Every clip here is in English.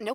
No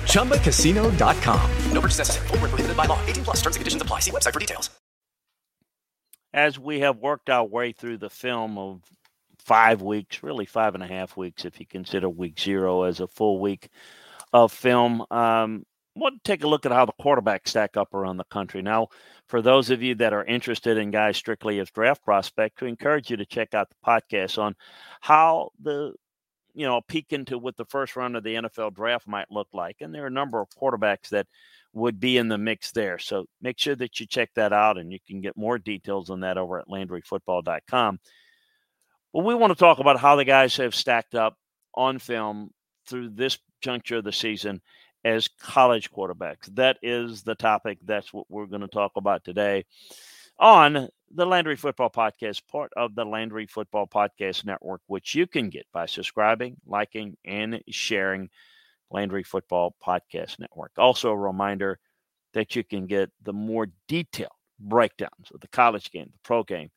ChumbaCasino.com. No purchase necessary. Void where prohibited by law. 18 plus. Terms and conditions apply. See website for details. As we have worked our way through the film of 5 weeks, really 5.5 weeks if you consider week zero as a full week of film, we'll take a look at how the quarterbacks stack up around the country. Now, for those of you that are interested in guys strictly as draft prospects, we encourage you to check out the podcast on how the peek into what the first round of the NFL draft might look like. And there are a number of quarterbacks that would be in the mix there. So make sure that you check that out, and you can get more details on that over at LandryFootball.com. But we want to talk about how the guys have stacked up on film through this juncture of the season as college quarterbacks. That is the topic. That's what we're going to talk about today on the Landry Football Podcast, part of the Landry Football Podcast Network, which you can get by subscribing, liking, and sharing Landry Football Podcast Network. Also a reminder that you can get the more detailed breakdowns of the college game, the pro game,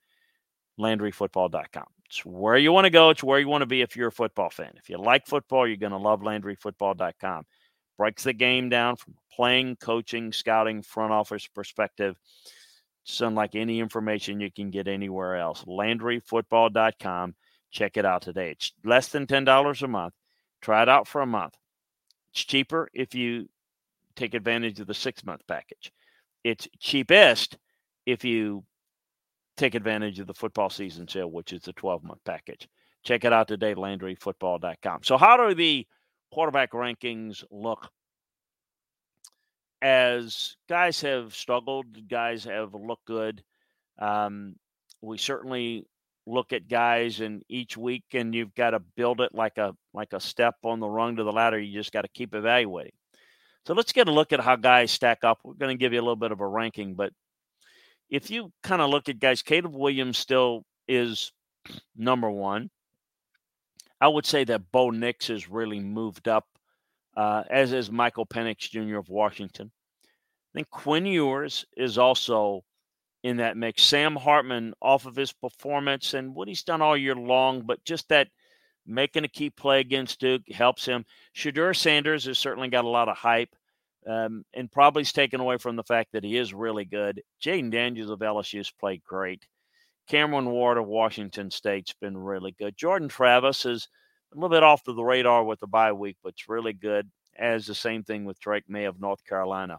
LandryFootball.com. It's where you want to go. It's where you want to be if you're a football fan. If you like football, you're going to love LandryFootball.com. Breaks the game down from playing, coaching, scouting, front office perspective. It's unlike any information you can get anywhere else. LandryFootball.com. Check it out today. It's less than $10 a month. Try it out for a month. It's cheaper if you take advantage of the 6-month package. It's cheapest if you take advantage of the football season sale, which is the 12-month package. Check it out today, LandryFootball.com. So how do the quarterback rankings look? As guys have struggled, guys have looked good. We certainly look at guys in each week, and you've got to build it like a step on the rung to the ladder. You just got to keep evaluating. So let's get a look at how guys stack up. We're going to give you a little bit of a ranking, but if you kind of look at guys, Caleb Williams still is number one. I would say that Bo Nix has really moved up, as is Michael Penix Jr. of Washington. I think Quinn Ewers is also in that mix. Sam Hartman, off of his performance and what he's done all year long, but just that making a key play against Duke helps him. Shedeur Sanders has certainly got a lot of hype, and probably is taken away from the fact that he is really good. Jaden Daniels of LSU has played great. Cameron Ward of Washington State's been really good. Jordan Travis is a little bit off to the radar with the bye week, but it's really good, as the same thing with Drake May of North Carolina.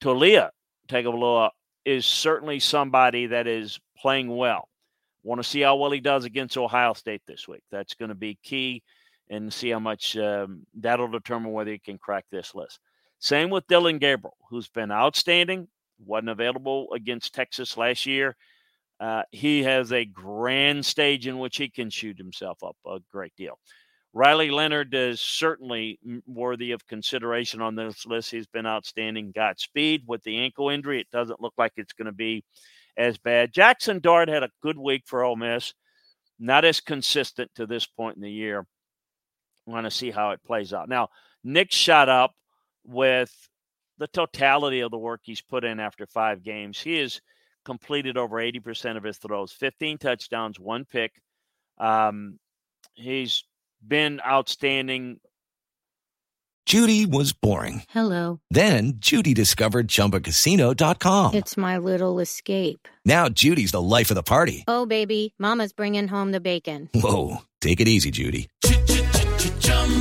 Taulia Tagovailoa is certainly somebody that is playing well. Want to see how well he does against Ohio State this week. That's going to be key, and see how much that'll determine whether he can crack this list. Same with Dylan Gabriel, who's been outstanding, wasn't available against Texas last year. He has a grand stage in which he can shoot himself up a great deal. Riley Leonard is certainly worthy of consideration on this list. He's been outstanding. Godspeed with the ankle injury. It doesn't look like it's going to be as bad. Jackson Dart had a good week for Ole Miss. Not as consistent to this point in the year. I want to see how it plays out. Now, Nick shot up with the totality of the work he's put in after 5 games. He is completed over 80% of his throws, 15 touchdowns, 1 pick. He's been outstanding. Judy was boring. Hello. Then Judy discovered ChumbaCasino.com. It's my little escape. Now Judy's the life of the party. Oh, baby, mama's bringing home the bacon. Whoa, take it easy, Judy.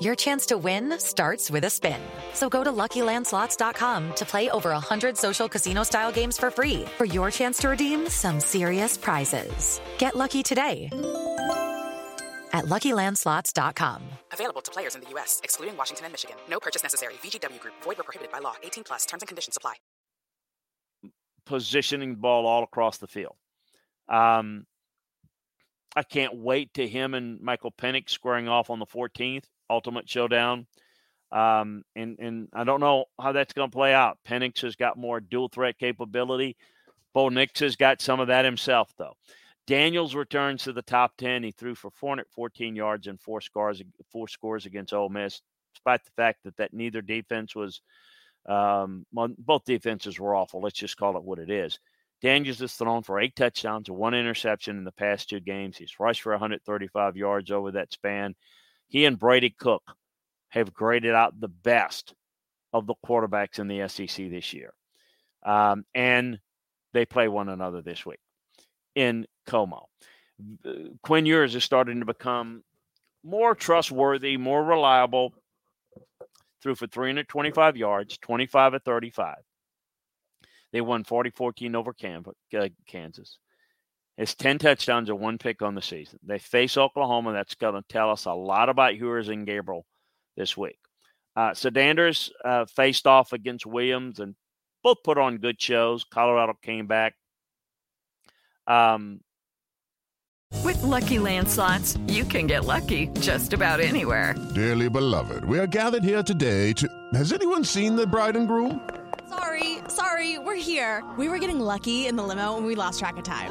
your chance to win starts with a spin. So go to LuckyLandslots.com to play over 100 social casino-style games for free for your chance to redeem some serious prizes. Get lucky today at LuckyLandslots.com. Available to players in the U.S., excluding Washington and Michigan. No purchase necessary. VGW group. Void where prohibited by law. 18 plus. Terms and conditions apply. Positioning the ball all across the field. I can't wait to him and Michael Penix squaring off on the 14th, ultimate showdown. And I don't know how that's going to play out. Penix has got more dual threat capability. Bo Nix has got some of that himself, though. Daniels returns to the top 10. He threw for 414 yards and four scores against Ole Miss, despite the fact that neither defense was both defenses were awful. Let's just call it what it is. Daniels has thrown for 8 touchdowns and 1 interception in the past 2 games. He's rushed for 135 yards over that span. He and Brady Cook have graded out the best of the quarterbacks in the SEC this year. And they play one another this week in Como. Quinn Ewers is starting to become more trustworthy, more reliable. Threw for 325 yards, 25 of 35. They won 40-14 over Kansas. It's 10 touchdowns and 1 pick on the season. They face Oklahoma. That's going to tell us a lot about Ewers and Gabriel this week. Sanders faced off against Williams and both put on good shows. Colorado came back. With Lucky Land Slots, you can get lucky just about anywhere. Dearly beloved, we are gathered here today to... Has anyone seen the bride and groom? Sorry, we're here. We were getting lucky in the limo and we lost track of time.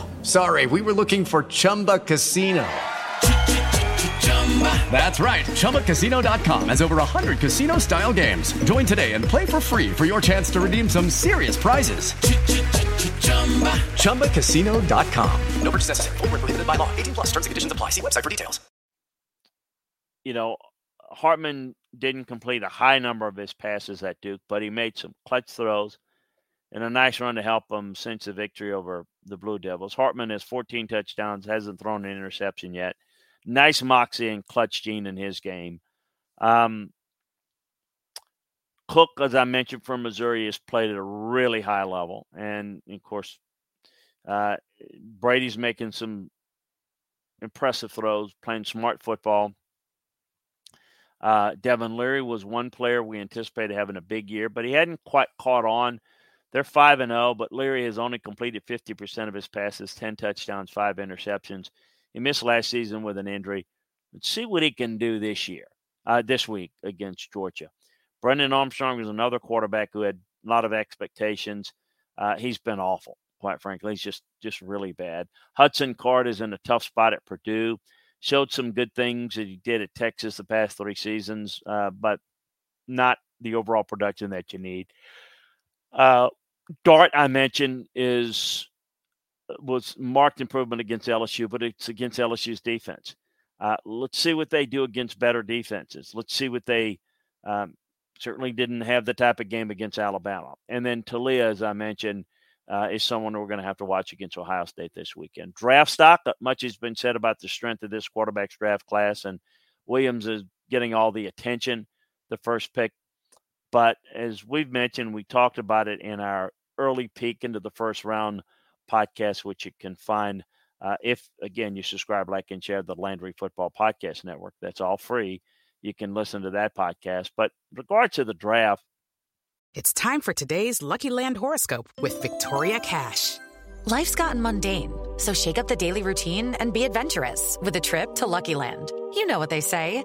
oh, sorry. We were looking for Chumba Casino. That's right. ChumbaCasino.com has over 100 casino-style games. Join today and play for free for your chance to redeem some serious prizes. ChumbaCasino.com. No purchase necessary. Void where prohibited by law. 18 plus. Terms and conditions apply. See website for details. You know, Hartman didn't complete a high number of his passes at Duke, but he made some clutch throws and a nice run to help him cinch the victory over the Blue Devils. Hartman has 14 touchdowns, hasn't thrown an interception yet. Nice moxie and clutch gene in his game. Cook, as I mentioned, from Missouri, has played at a really high level. And, of course, Brady's making some impressive throws, playing smart football. Devin Leary was one player we anticipated having a big year, but he hadn't quite caught on. They're 5-0, but Leary has only completed 50% of his passes, 10 touchdowns, 5 interceptions. He missed last season with an injury. Let's see what he can do this week against Georgia. Brennan Armstrong is another quarterback who had a lot of expectations. He's been awful, quite frankly. He's just really bad. Hudson Card is in a tough spot at Purdue. Showed some good things that he did at Texas the past 3 seasons, but not the overall production that you need. Dart, I mentioned, was marked improvement against LSU, but it's against LSU's defense. Let's see what they do against better defenses. Let's see what they certainly didn't have the type of game against Alabama. And then Taulia, as I mentioned, is someone we're going to have to watch against Ohio State this weekend. Draft stock, much has been said about the strength of this quarterback's draft class, and Williams is getting all the attention, the first pick. But as we've mentioned, we talked about it in our early peek into the first round podcast, which you can find if, again, you subscribe, like, and share the Landry Football Podcast Network. That's all free. You can listen to that podcast. But in regards to the draft, It's time for today's Lucky Land horoscope with Victoria Cash. Life's gotten mundane, so shake up the daily routine and be adventurous with a trip to Lucky Land. You know what they say,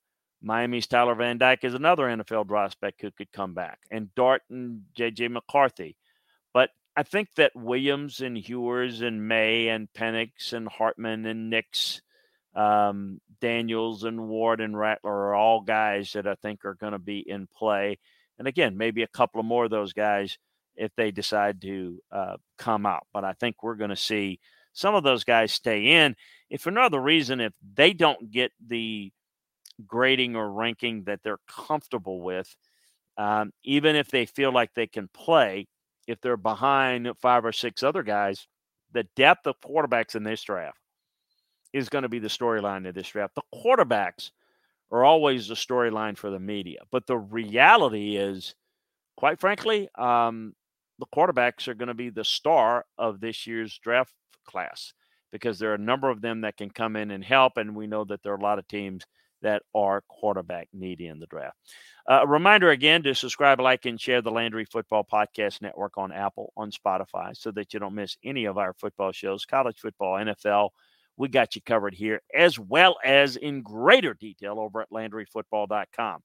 Miami's Tyler Van Dyke is another NFL draft spec who could come back. And Dart and J.J. McCarthy. But I think that Williams and Ewers and May and Penix and Hartman and Nix, Daniels and Ward and Rattler are all guys that I think are going to be in play. And again, maybe a couple of more of those guys if they decide to come out. But I think we're going to see some of those guys stay in. If for no other reason, if they don't get the grading or ranking that they're comfortable with, even if they feel like they can play, if they're behind five or six other guys, the depth of quarterbacks in this draft is going to be the storyline of this draft. The quarterbacks are always the storyline for the media. But the reality is, quite frankly, the quarterbacks are going to be the star of this year's draft class because there are a number of them that can come in and help, and we know that there are a lot of teams that are quarterback needy in the draft. A reminder again to subscribe, like, and share the Landry Football Podcast Network on Apple, on Spotify, so that you don't miss any of our football shows, college football, NFL. We got you covered here, as well as in greater detail over at LandryFootball.com.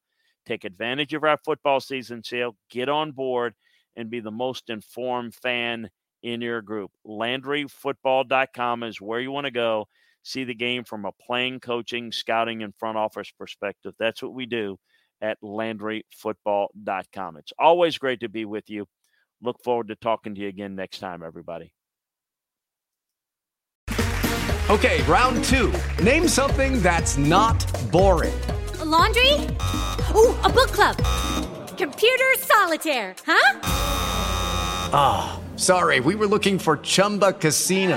Take advantage of our football season sale, get on board, and be the most informed fan in your group. LandryFootball.com is where you want to go. See the game from a playing, coaching, scouting, and front office perspective. That's what we do at LandryFootball.com. It's always great to be with you. Look forward to talking to you again next time, everybody. Okay, round two. Name something that's not boring. A laundry? Ooh, a book club. Computer solitaire, huh? Ah, oh, sorry, we were looking for Chumba Casino.